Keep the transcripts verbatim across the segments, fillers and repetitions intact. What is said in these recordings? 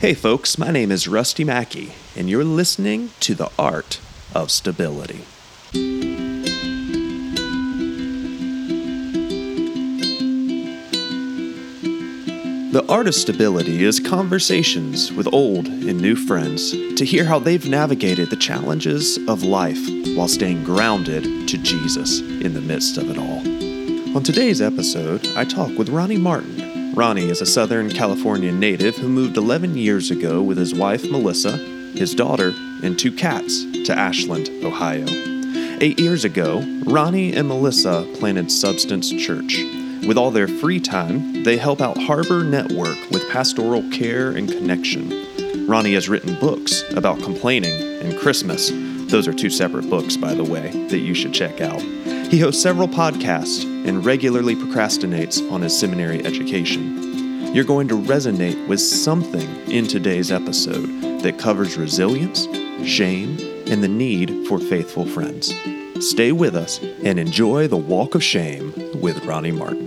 Hey folks, my name is Rusty Mackey, and you're listening to The Art of Stability. The Art of Stability is conversations with old and new friends to hear how they've navigated the challenges of life while staying grounded to Jesus in the midst of it all. On today's episode, I talk with Ronnie Martin. Ronnie is a Southern California native who moved eleven years ago with his wife, Melissa, his daughter, and two cats to Ashland, Ohio. Eight years ago, Ronnie and Melissa planted Substance Church. With all their free time, they help out Harbor Network with pastoral care and connection. Ronnie has written books about complaining and Christmas. Those are two separate books, by the way, that you should check out. He hosts several podcasts and regularly procrastinates on his seminary education. You're going to resonate with something in today's episode that covers resilience, shame, and the need for faithful friends. Stay with us and enjoy The Walk of Shame with Ronnie Martin.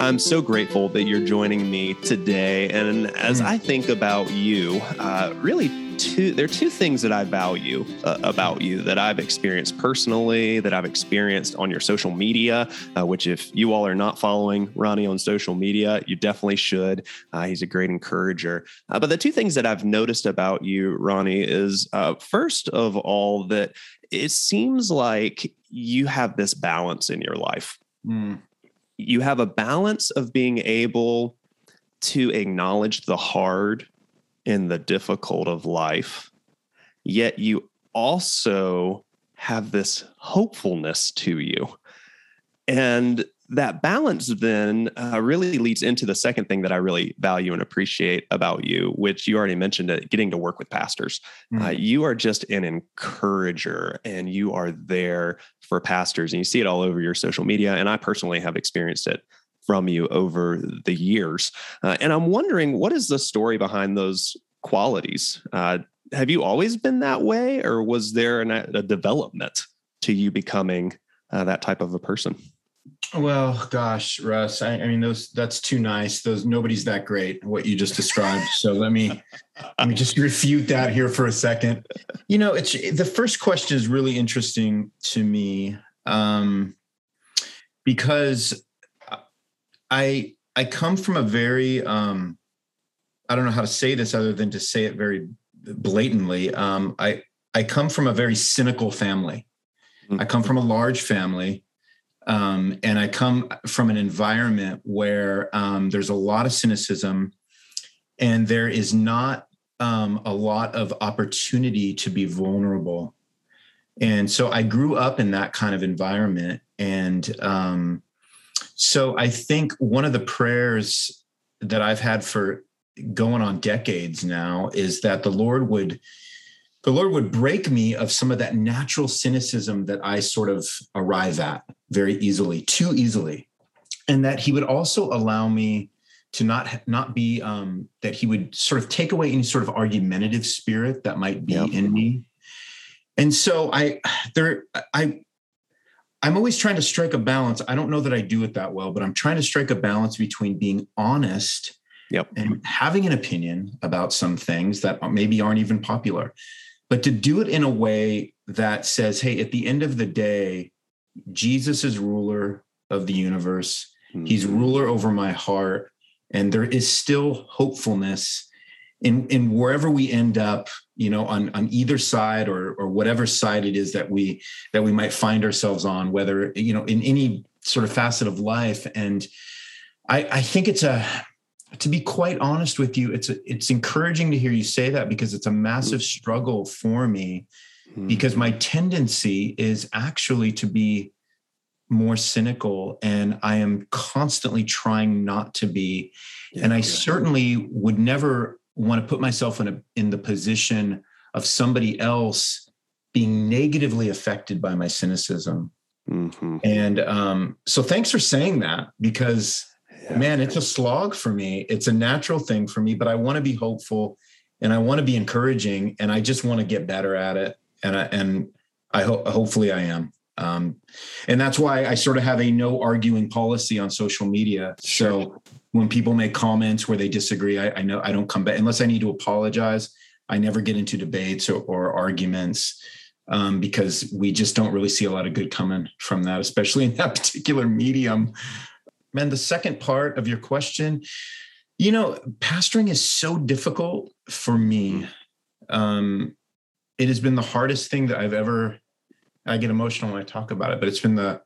I'm so grateful that you're joining me today. And as I think about you, uh, really Two, there are two things that I value uh, about you that I've experienced personally, that I've experienced on your social media, uh, which if you all are not following Ronnie on social media, you definitely should. Uh, he's a great encourager. Uh, but the two things that I've noticed about you, Ronnie, is uh, first of all, that it seems like you have this balance in your life. Mm. You have a balance of being able to acknowledge the hard in the difficult of life, yet you also have this hopefulness to you. And that balance then uh, really leads into the second thing that I really value and appreciate about you, which you already mentioned, uh, getting to work with pastors. Mm-hmm. Uh, you are just an encourager and you are there for pastors, and you see it all over your social media. And I personally have experienced it from you over the years. Uh, and I'm wondering, what is the story behind those qualities? Uh, have you always been that way, or was there an, a development to you becoming uh, that type of a person? Well, gosh, Russ, I, I mean, those, that's too nice. Those, nobody's that great, what you just described. So let me, let me just refute that here for a second. You know, it's, the first question is really interesting to me um, because I I come from a very, um, I don't know how to say this other than to say it very blatantly. Um, I, I come from a very cynical family. Mm-hmm. I come from a large family. Um, and I come from an environment where um, there's a lot of cynicism, and there is not um, a lot of opportunity to be vulnerable. And so I grew up in that kind of environment. And um So I think one of the prayers that I've had for going on decades now is that the Lord would, the Lord would break me of some of that natural cynicism that I sort of arrive at very easily, too easily. And that he would also allow me to not, not be, um, that he would sort of take away any sort of argumentative spirit that might be yep. in me. And so I, there, I, I'm always trying to strike a balance. I don't know that I do it that well, but I'm trying to strike a balance between being honest yep. and having an opinion about some things that maybe aren't even popular, but to do it in a way that says, hey, at the end of the day, Jesus is ruler of the universe. Mm-hmm. He's ruler over my heart. And there is still hopefulness in, in wherever we end up, you know, on, on either side or or whatever side it is that we that we might find ourselves on, whether, you know, in any sort of facet of life. And I, I think it's a, to be quite honest with you, it's a, it's encouraging to hear you say that, because it's a massive struggle for me, mm-hmm. because my tendency is actually to be more cynical, and I am constantly trying not to be. Yeah, and I yeah. certainly would never want to put myself in a, in the position of somebody else being negatively affected by my cynicism. Mm-hmm. And um, so thanks for saying that, because yeah. man, it's a slog for me. It's a natural thing for me, but I want to be hopeful and I want to be encouraging, and I just want to get better at it. And I, and I hope, hopefully I am. Um, and that's why I sort of have a no arguing policy on social media. Sure. So when people make comments where they disagree, I, I know I don't come back unless I need to apologize. I never get into debates or, or arguments um, because we just don't really see a lot of good coming from that, especially in that particular medium. And the second part of your question, you know, pastoring is so difficult for me. Um, it has been the hardest thing that I've ever, I get emotional when I talk about it, but it's been the,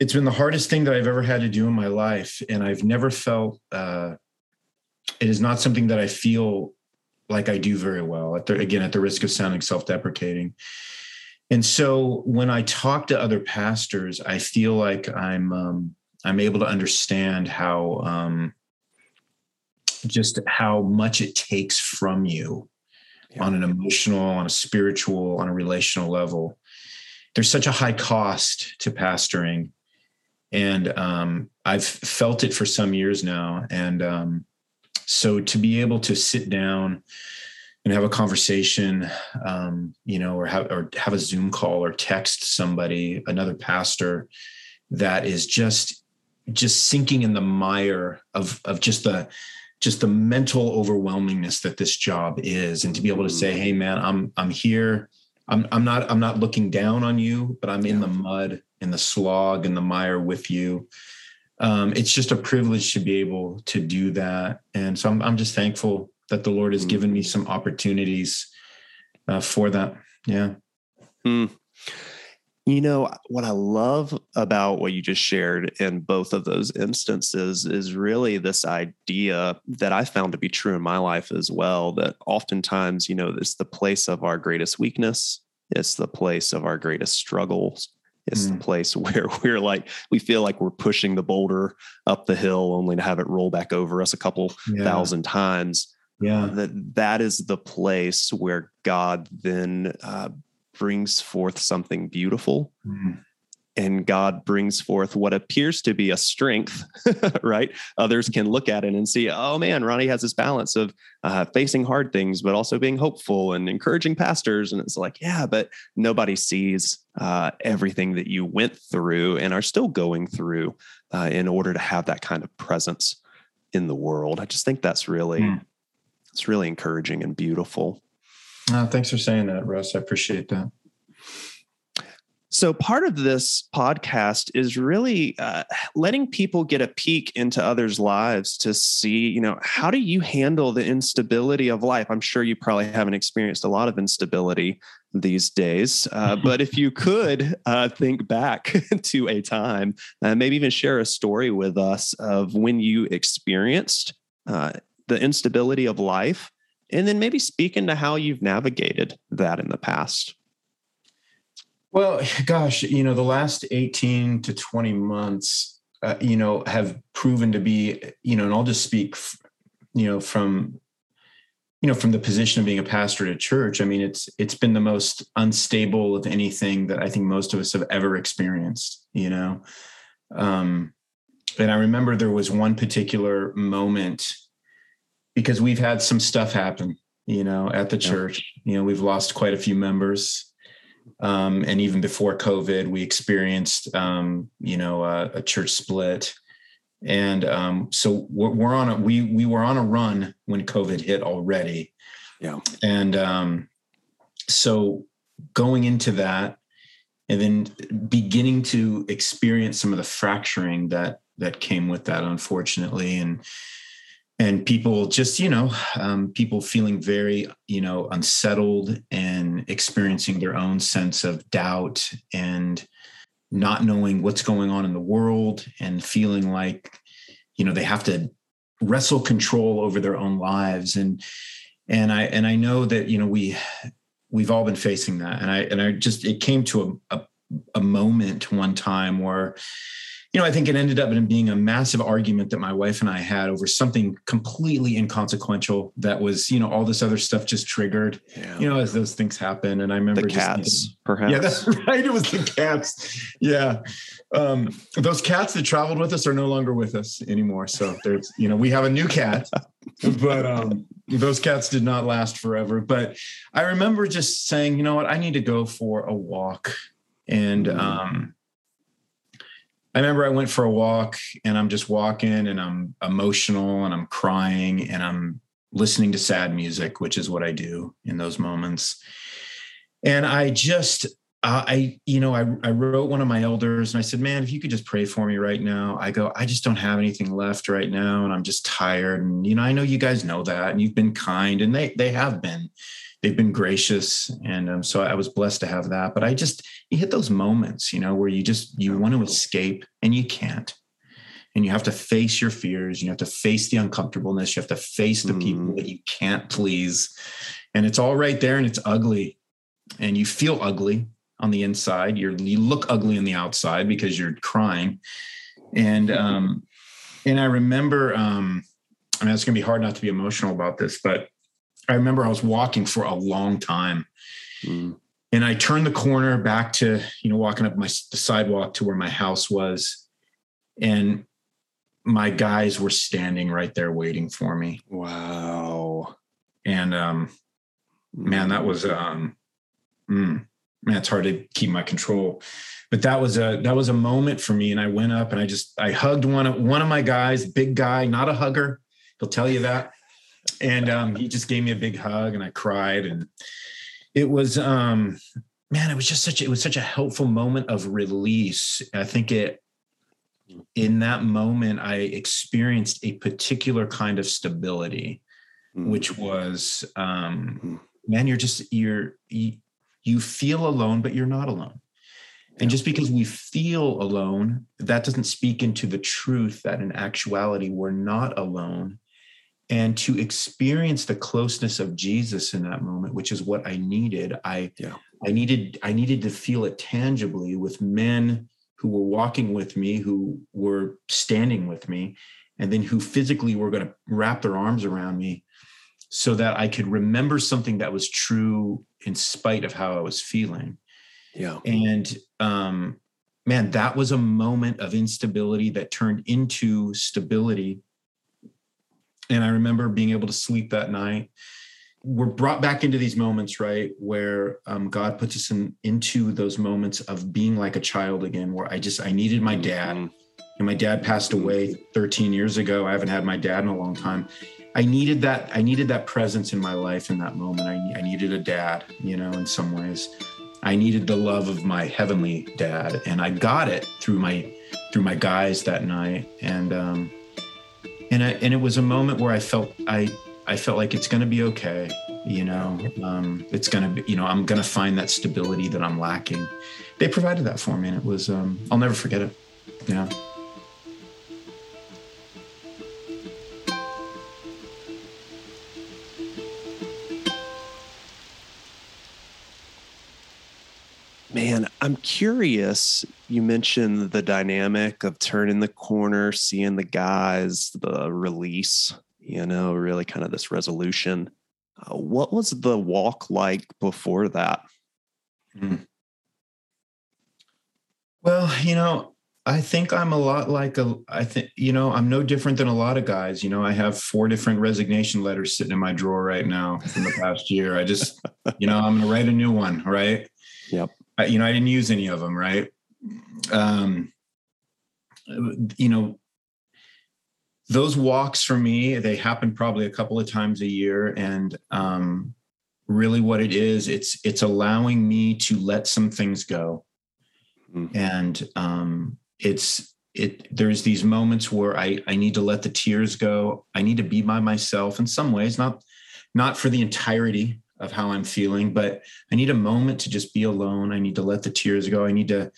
it's been the hardest thing that I've ever had to do in my life. And I've never felt, uh, it is not something that I feel like I do very well at the, again, at the risk of sounding self-deprecating. And so when I talk to other pastors, I feel like I'm, um, I'm able to understand how, um, just how much it takes from you yeah. on an emotional, on a spiritual, on a relational level. There's such a high cost to pastoring. And um, I've felt it for some years now. And um, so to be able to sit down and have a conversation, um, you know, or have, or have a Zoom call or text somebody, another pastor that is just, just sinking in the mire of, of just the, just the mental overwhelmingness that this job is. And to be able to say, hey man, I'm, I'm here. I'm, I'm not, I'm not looking down on you, but I'm yeah. in the mud, in the slog, in the mire with you. Um, it's just a privilege to be able to do that. And so I'm, I'm just thankful that the Lord has mm. given me some opportunities uh, for that. Yeah. Mm. You know, what I love about what you just shared in both of those instances is really this idea that I found to be true in my life as well, that oftentimes, you know, it's the place of our greatest weakness. It's the place of our greatest struggles. It's mm. the place where we're like, we feel like we're pushing the boulder up the hill only to have it roll back over us a couple yeah. thousand times. Yeah. That that is the place where God then, uh, brings forth something beautiful mm. and God brings forth what appears to be a strength, right? Others can look at it and see, oh man, Ronnie has this balance of uh, facing hard things, but also being hopeful and encouraging pastors. And it's like, yeah, but nobody sees uh, everything that you went through and are still going through uh, in order to have that kind of presence in the world. I just think that's really, mm. it's really encouraging and beautiful. Oh, thanks for saying that, Russ. I appreciate that. So part of this podcast is really uh, letting people get a peek into others' lives to see, you know, how do you handle the instability of life? I'm sure you probably haven't experienced a lot of instability these days, uh, but if you could uh, think back to a time, uh, maybe even share a story with us of when you experienced uh, the instability of life. And then maybe speak into how you've navigated that in the past. Well, gosh, you know, the last eighteen to twenty months, uh, you know, have proven to be, you know, and I'll just speak, you know, from, you know, from the position of being a pastor at a church. I mean, it's, it's been the most unstable of anything that I think most of us have ever experienced, you know? Um, and I remember there was one particular moment, because we've had some stuff happen, you know, at the church. You know, we've lost quite a few members. Um, and even before COVID, we experienced, um, you know, uh, a church split. And um, so we're, we're on a, we, we were on a run when COVID hit already. Yeah. And um, so going into that and then beginning to experience some of the fracturing that, that came with that, unfortunately. And, And people just, you know, um, people feeling very, you know, unsettled and experiencing their own sense of doubt and not knowing what's going on in the world and feeling like, you know, they have to wrestle control over their own lives. And, and I, and I know that, you know, we, we've all been facing that. And I, and I just, it came to a, a, a moment one time where, you know, I think it ended up in being a massive argument that my wife and I had over something completely inconsequential that was, you know, all this other stuff just triggered, yeah. you know, as those things happen. And I remember the cats, just thinking, perhaps. Yeah, that's right. It was the cats. Yeah. Um, those cats that traveled with us are no longer with us anymore. So there's, you know, we have a new cat, but um, those cats did not last forever. But I remember just saying, you know what, I need to go for a walk. And, um, I remember I went for a walk and I'm just walking and I'm emotional and I'm crying and I'm listening to sad music, which is what I do in those moments. And I just, uh, I, you know, I, I wrote one of my elders and I said, man, if you could just pray for me right now. I go, I just don't have anything left right now. And I'm just tired. And, you know, I know you guys know that, and you've been kind, and they, they have been, they've been gracious. And um, so I was blessed to have that, but I just, you hit those moments, you know, where you just, you want to escape and you can't, and you have to face your fears. You have to face the uncomfortableness. You have to face the mm. people that you can't please. And it's all right there, and it's ugly, and you feel ugly on the inside. You're, you look ugly on the outside because you're crying. And, um, and I remember, um, I mean, it's going to be hard not to be emotional about this, but I remember I was walking for a long time mm. and I turned the corner back to, you know, walking up my the sidewalk to where my house was. And my guys were standing right there waiting for me. Wow. And, um, man, that was, um, mm, man, it's hard to keep my control, but that was a, that was a moment for me. And I went up and I just, I hugged one of, one of my guys, big guy, not a hugger. He'll tell you that. And, um, he just gave me a big hug and I cried, and it was, um, man, it was just such, it was such a helpful moment of release. I think it, in that moment, I experienced a particular kind of stability, mm-hmm. which was, um, man, you're just, you're, you, you feel alone, but you're not alone. And yeah. just because we feel alone, that doesn't speak into the truth that in actuality, we're not alone. And to experience the closeness of Jesus in that moment, which is what I needed. I, yeah. I needed, I needed to feel it tangibly with men who were walking with me, who were standing with me, and then who physically were going to wrap their arms around me so that I could remember something that was true in spite of how I was feeling. Yeah. And, um, man, that was a moment of instability that turned into stability. And I remember being able to sleep that night. We're brought back into these moments, right, where um, God puts us in, into those moments of being like a child again, where I just, I needed my dad, and my dad passed away thirteen years ago. I haven't had my dad in a long time. I needed that. I needed that presence in my life in that moment. I, I needed a dad, you know, in some ways. I needed the love of my heavenly dad, and I got it through my through my guys that night. And um, and I, and it was a moment where I felt I. I felt like it's going to be okay, you know, um, it's going to be, you know, I'm going to find that stability that I'm lacking. They provided that for me, and it was, um, I'll never forget it. Yeah. Man, I'm curious. You mentioned the dynamic of turning the corner, seeing the guys, the release, you know, really kind of this resolution. Uh, what was the walk like before that? Mm. Well, you know, I think I'm a lot like a, I think, you know, I'm no different than a lot of guys. You know, I have four different resignation letters sitting in my drawer right now from the past year. I just, you know, I'm going to write a new one. Right. Yep. I, you know, I didn't use any of them. Right. Um, you know, those walks for me, they happen probably a couple of times a year. And um, really what it is, it's it's allowing me to let some things go. Mm-hmm. And um, it's it. there's these moments where I, I need to let the tears go. I need to be by myself in some ways, not not for the entirety of how I'm feeling, but I need a moment to just be alone. I need to let the tears go. I need to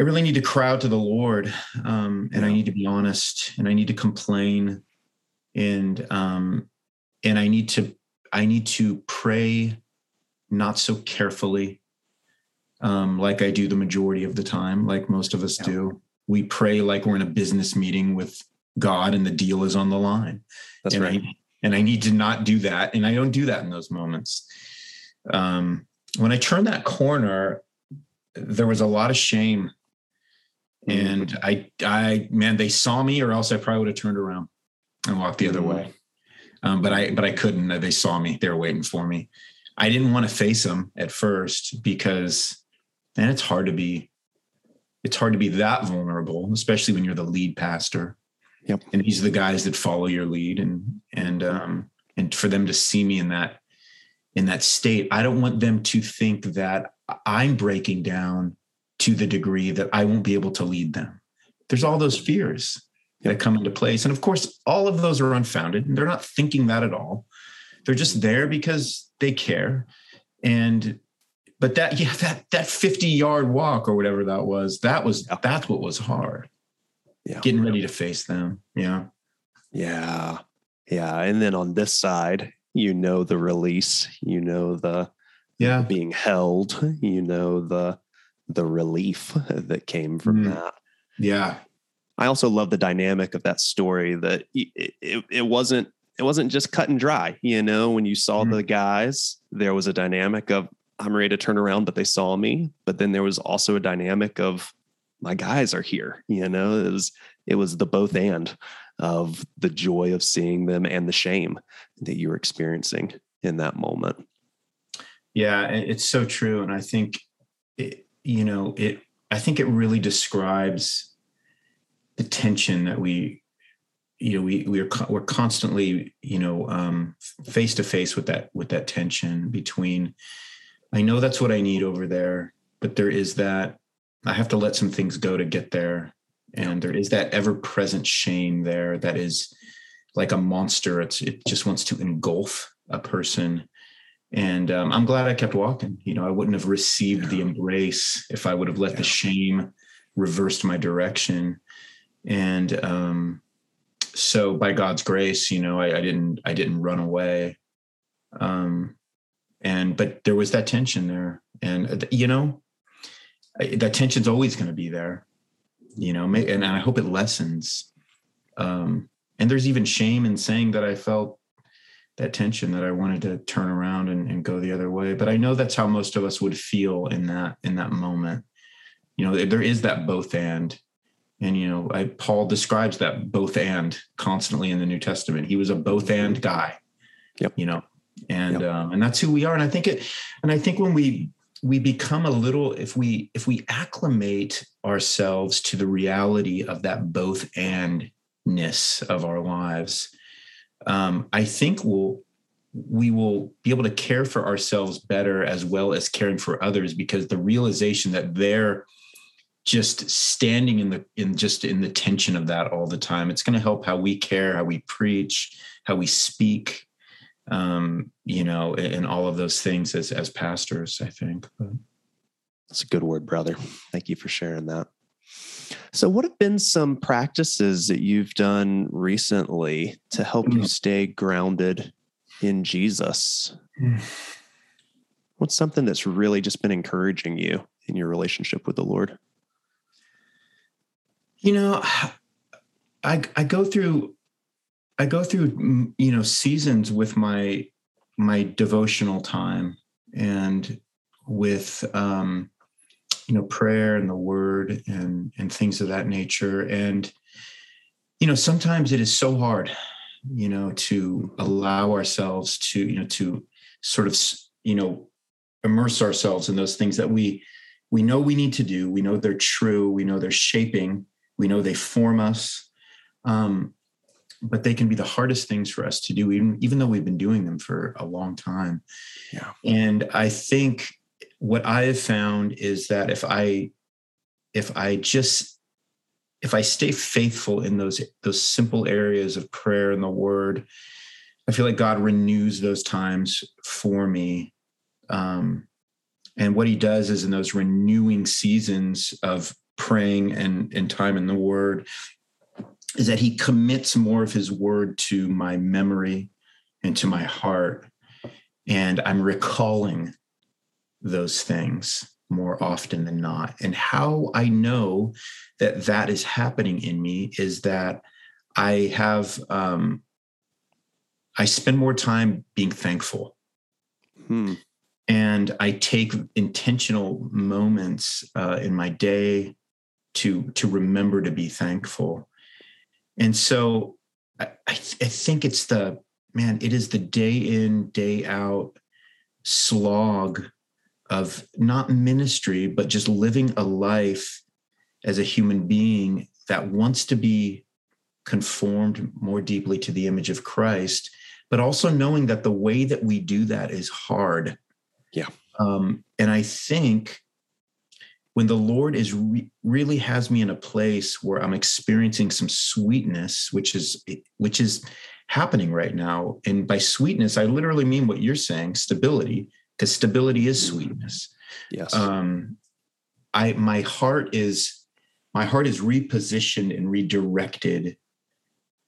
I really need to cry out to the Lord, um, and yeah. I need to be honest, and I need to complain, and um, and I need to I need to pray not so carefully, um, like I do the majority of the time, like most of us yeah. do. We pray like we're in a business meeting with God, and the deal is on the line. That's and right. I, and I need to not do that, and I don't do that in those moments. Um, when I turn that corner, there was a lot of shame. And I, I, man, they saw me, or else I probably would have turned around and walked the other way. Um, but I, but I couldn't. They saw me. They were waiting for me. I didn't want to face them at first because, and it's hard to be, it's hard to be that vulnerable, especially when you're the lead pastor. Yep. And these are the guys that follow your lead. And, and, um, and for them to see me in that, in that state, I don't want them to think that I'm breaking down to the degree that I won't be able to lead them. There's all those fears that come into place. And of course, all of those are unfounded, and they're not thinking that at all. They're just there because they care. And, but that, yeah, that, that fifty yard walk or whatever that was, that was, yeah. that's what was hard. Yeah. Getting ready to face them. Yeah. Yeah. Yeah. And then on this side, you know, the release, you know, the yeah. being held, you know, the, the relief that came from mm. that. Yeah. I also love the dynamic of that story, that it, it, it wasn't, it wasn't just cut and dry. You know, when you saw mm. the guys, there was a dynamic of, I'm ready to turn around, but they saw me. But then there was also a dynamic of, my guys are here. You know, it was, it was the both and of the joy of seeing them and the shame that you were experiencing in that moment. Yeah, it's so true. And I think, it, you know, it, I think it really describes the tension that we, you know, we, we are, we're constantly, you know, um, face to face with that, with that tension between, I know that's what I need over there, but there is that, I have to let some things go to get there. And there is that ever-present shame there that is like a monster. It's, it just wants to engulf a person. And um, I'm glad I kept walking. You know, I wouldn't have received yeah. the embrace if I would have let yeah. the shame reverse my direction. And um, so by God's grace, you know, I, I didn't, I didn't run away. Um, and, but there was that tension there. And, you know, that tension's always going to be there, you know, and I hope it lessens. Um, and there's even shame in saying that I felt that tension, that I wanted to turn around and, and go the other way. But I know that's how most of us would feel in that, in that moment. You know, there is that both and, and, you know, I, Paul describes that both and constantly in the New Testament. He was a both and guy, yep. you know, and, yep. um, and that's who we are. And I think it, and I think when we, we become a little, if we, if we acclimate ourselves to the reality of that both and-ness of our lives, um, I think we'll, we will be able to care for ourselves better as well as caring for others, because the realization that they're just standing in the, in just in the tension of that all the time, it's going to help how we care, how we preach, how we speak, um, you know, and all of those things as, as pastors, I think. That's a good word, brother. Thank you for sharing that. So what have been some practices that you've done recently to help you stay grounded in Jesus? What's something that's really just been encouraging you in your relationship with the Lord? You know, I, I go through, I go through, you know, seasons with my, my devotional time and with, um, you know, prayer and the word and, and things of that nature. And, you know, sometimes it is so hard, you know, to allow ourselves to, you know, to sort of, you know, immerse ourselves in those things that we, we know we need to do. We know they're true. We know they're shaping. We know they form us. Um, but they can be the hardest things for us to do, even, even though we've been doing them for a long time. Yeah. And I think what I have found is that if I, if I just, if I stay faithful in those, those simple areas of prayer and the word, I feel like God renews those times for me. Um, and what he does is in those renewing seasons of praying and, and time in the word, is that he commits more of his word to my memory and to my heart. And I'm recalling those things more often than not. And how I know that that is happening in me is that I have, um, I spend more time being thankful. Hmm. And I take intentional moments uh, in my day to, to remember to be thankful. And so I, I, th- I think it's the, man, it is the day in, day out slog of not ministry, but just living a life as a human being that wants to be conformed more deeply to the image of Christ, but also knowing that the way that we do that is hard. Yeah. Um, and I think when the Lord is re- really has me in a place where I'm experiencing some sweetness, which is which is happening right now. And by sweetness, I literally mean what you're saying, stability, because stability is sweetness. Yes. Um, I my heart is my heart is repositioned and redirected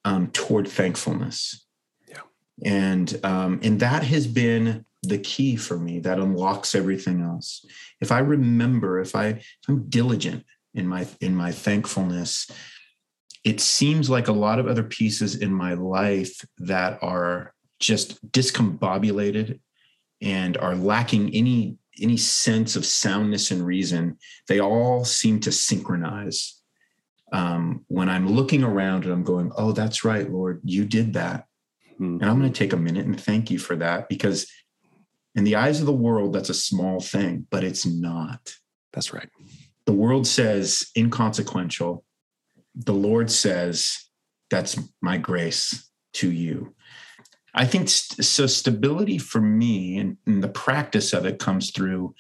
um, toward thankfulness. Yeah. And um, and that has been the key for me that unlocks everything else. If I remember, if I if I'm diligent in my in my thankfulness, it seems like a lot of other pieces in my life that are just discombobulated and are lacking any any sense of soundness and reason, they all seem to synchronize. Um, when I'm looking around and I'm going, "Oh, that's right, Lord, you did that," mm-hmm. and I'm going to take a minute and thank you for that, because in the eyes of the world, that's a small thing, but it's not. That's right. The world says inconsequential. The Lord says, that's my grace to you. I think st- so stability for me, and, and the practice of it comes through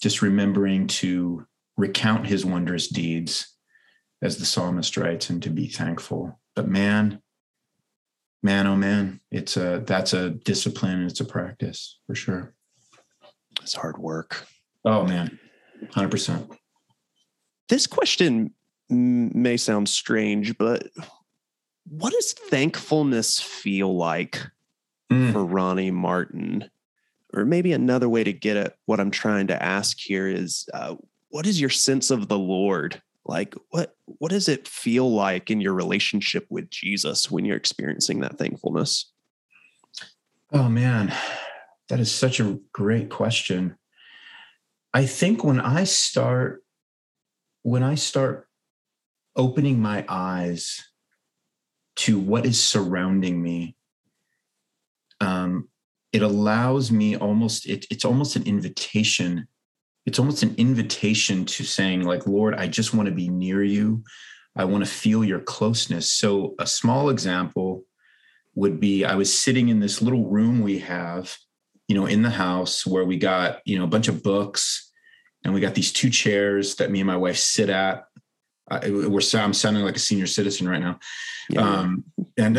just remembering to recount his wondrous deeds, as the psalmist writes, and to be thankful. But man, Man, oh man, it's a that's a discipline and it's a practice for sure. It's hard work. Oh man, one hundred percent. This question may sound strange, but what does thankfulness feel like mm. for Ronnie Martin? Or maybe another way to get at what I'm trying to ask here is, uh, what is your sense of the Lord? Like, what what does it feel like in your relationship with Jesus when you're experiencing that thankfulness? Oh, man, that is such a great question. I think when I start, when I start opening my eyes to what is surrounding me, um, it allows me almost, it, it's almost an invitation It's almost an invitation to saying, like, Lord, I just want to be near you. I want to feel your closeness. So a small example would be, I was sitting in this little room we have, you know, in the house where we got, you know, a bunch of books, and we got these two chairs that me and my wife sit at. I, we're, I'm sounding like a senior citizen right now. Yeah. Um, and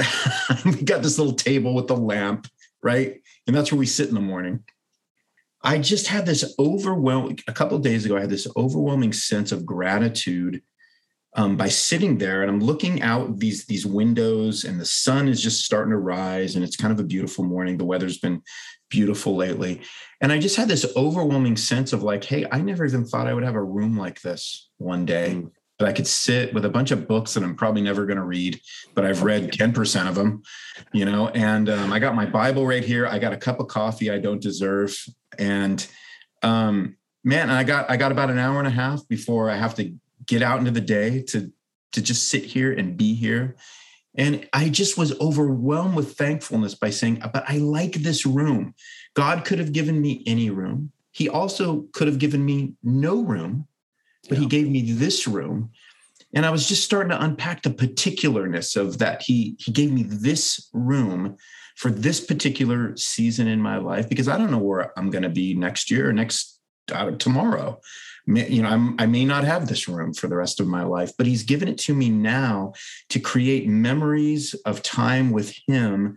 we got this little table with the lamp, right? And that's where we sit in the morning. I just had this overwhelming, a couple of days ago, I had this overwhelming sense of gratitude um, by sitting there, and I'm looking out these, these windows, and the sun is just starting to rise, and it's kind of a beautiful morning. The weather's been beautiful lately. And I just had this overwhelming sense of like, hey, I never even thought I would have a room like this one day, mm-hmm. that I could sit with a bunch of books that I'm probably never going to read, but I've read ten percent of them, you know, and um, I got my Bible right here. I got a cup of coffee I don't deserve. And, um, man, I got, I got about an hour and a half before I have to get out into the day to, to just sit here and be here. And I just was overwhelmed with thankfulness by saying, but I like this room. God could have given me any room. He also could have given me no room, but yeah. he gave me this room. And I was just starting to unpack the particularness of that. He, he gave me this room for this particular season in my life, because I don't know where I'm going to be next year or next uh, tomorrow. May, you know, I'm, I may not have this room for the rest of my life, but he's given it to me now to create memories of time with him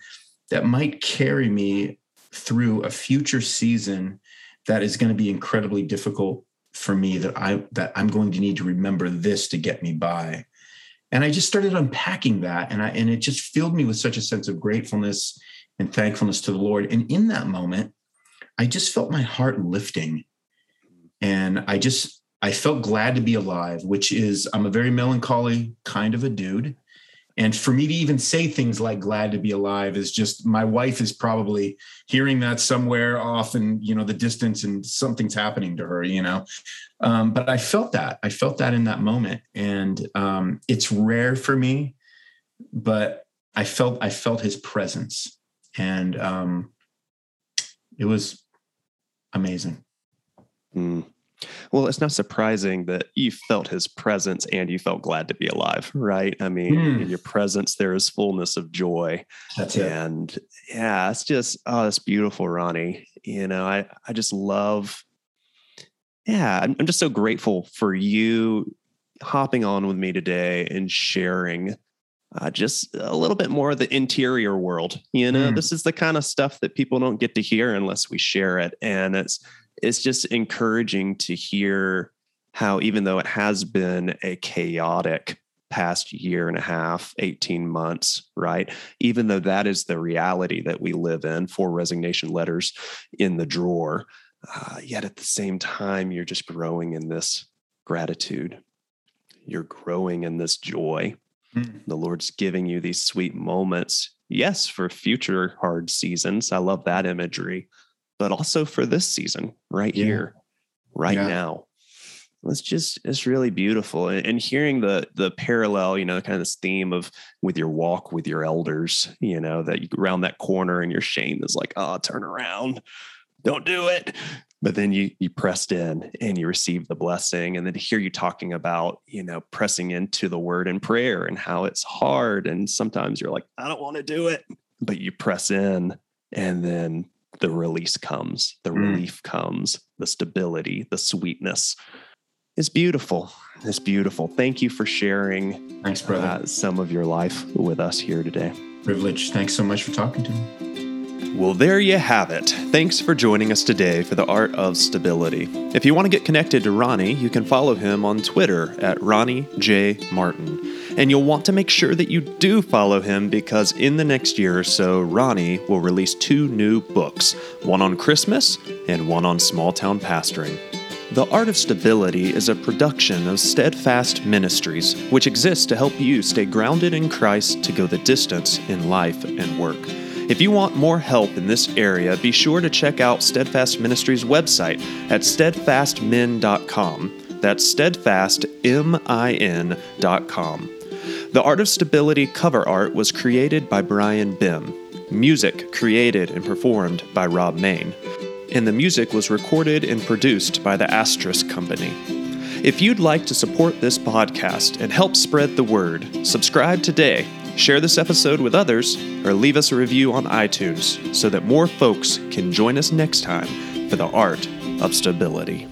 that might carry me through a future season that is going to be incredibly difficult for me, that I, that I'm going to need to remember this to get me by. And I just started unpacking that. And I, and it just filled me with such a sense of gratefulness and thankfulness to the Lord. And in that moment, I just felt my heart lifting. And I just, I felt glad to be alive, which is, I'm a very melancholy kind of a dude. And for me to even say things like glad to be alive is just, my wife is probably hearing that somewhere off in, you know, the distance, and something's happening to her, you know. Um, but I felt that. I felt that in that moment. And um, it's rare for me, but I felt I felt his presence. And um, it was amazing. Mm. Well, it's not surprising that you felt his presence and you felt glad to be alive, right? I mean, mm. in your presence, there is fullness of joy. That's it. And yeah, it's just, oh, that's beautiful, Ronnie. You know, I, I just love, yeah, I'm, I'm just so grateful for you hopping on with me today and sharing uh, just a little bit more of the interior world. You know, mm. this is the kind of stuff that people don't get to hear unless we share it. And it's, it's just encouraging to hear how, even though it has been a chaotic past year and a half, eighteen months, right? Even though that is the reality that we live in, four resignation letters in the drawer, uh, yet at the same time, you're just growing in this gratitude. You're growing in this joy. Mm. The Lord's giving you these sweet moments, yes, for future hard seasons. I love that imagery. But also for this season, right yeah. here, right yeah. now. It's just, it's really beautiful. And, and hearing the the parallel, you know, kind of this theme of with your walk with your elders, you know, that you round that corner and your shame is like, oh, turn around, don't do it. But then you you pressed in and you received the blessing. And then to hear you talking about, you know, pressing into the word and prayer and how it's hard. And sometimes you're like, I don't want to do it. But you press in and then the release comes, the relief mm. comes, the stability, the sweetness. It's beautiful. It's beautiful. Thank you for sharing Thanks, brother. Uh, some of your life with us here today. Privilege. Thanks so much for talking to me. Well, there you have it. Thanks for joining us today for The Art of Stability. If you want to get connected to Ronnie, you can follow him on Twitter at Ronnie J Martin. And you'll want to make sure that you do follow him because in the next year or so, Ronnie will release two new books, one on Christmas and one on small-town pastoring. The Art of Stability is a production of Steadfast Ministries, which exists to help you stay grounded in Christ to go the distance in life and work. If you want more help in this area, be sure to check out Steadfast Ministries' website at steadfast min dot com. That's steadfast min dot com. The Art of Stability cover art was created by Brian Behm. Music created and performed by Rob Maine. And the music was recorded and produced by The Asterisk Company. If you'd like to support this podcast and help spread the word, subscribe today, share this episode with others, or leave us a review on iTunes so that more folks can join us next time for The Art of Stability.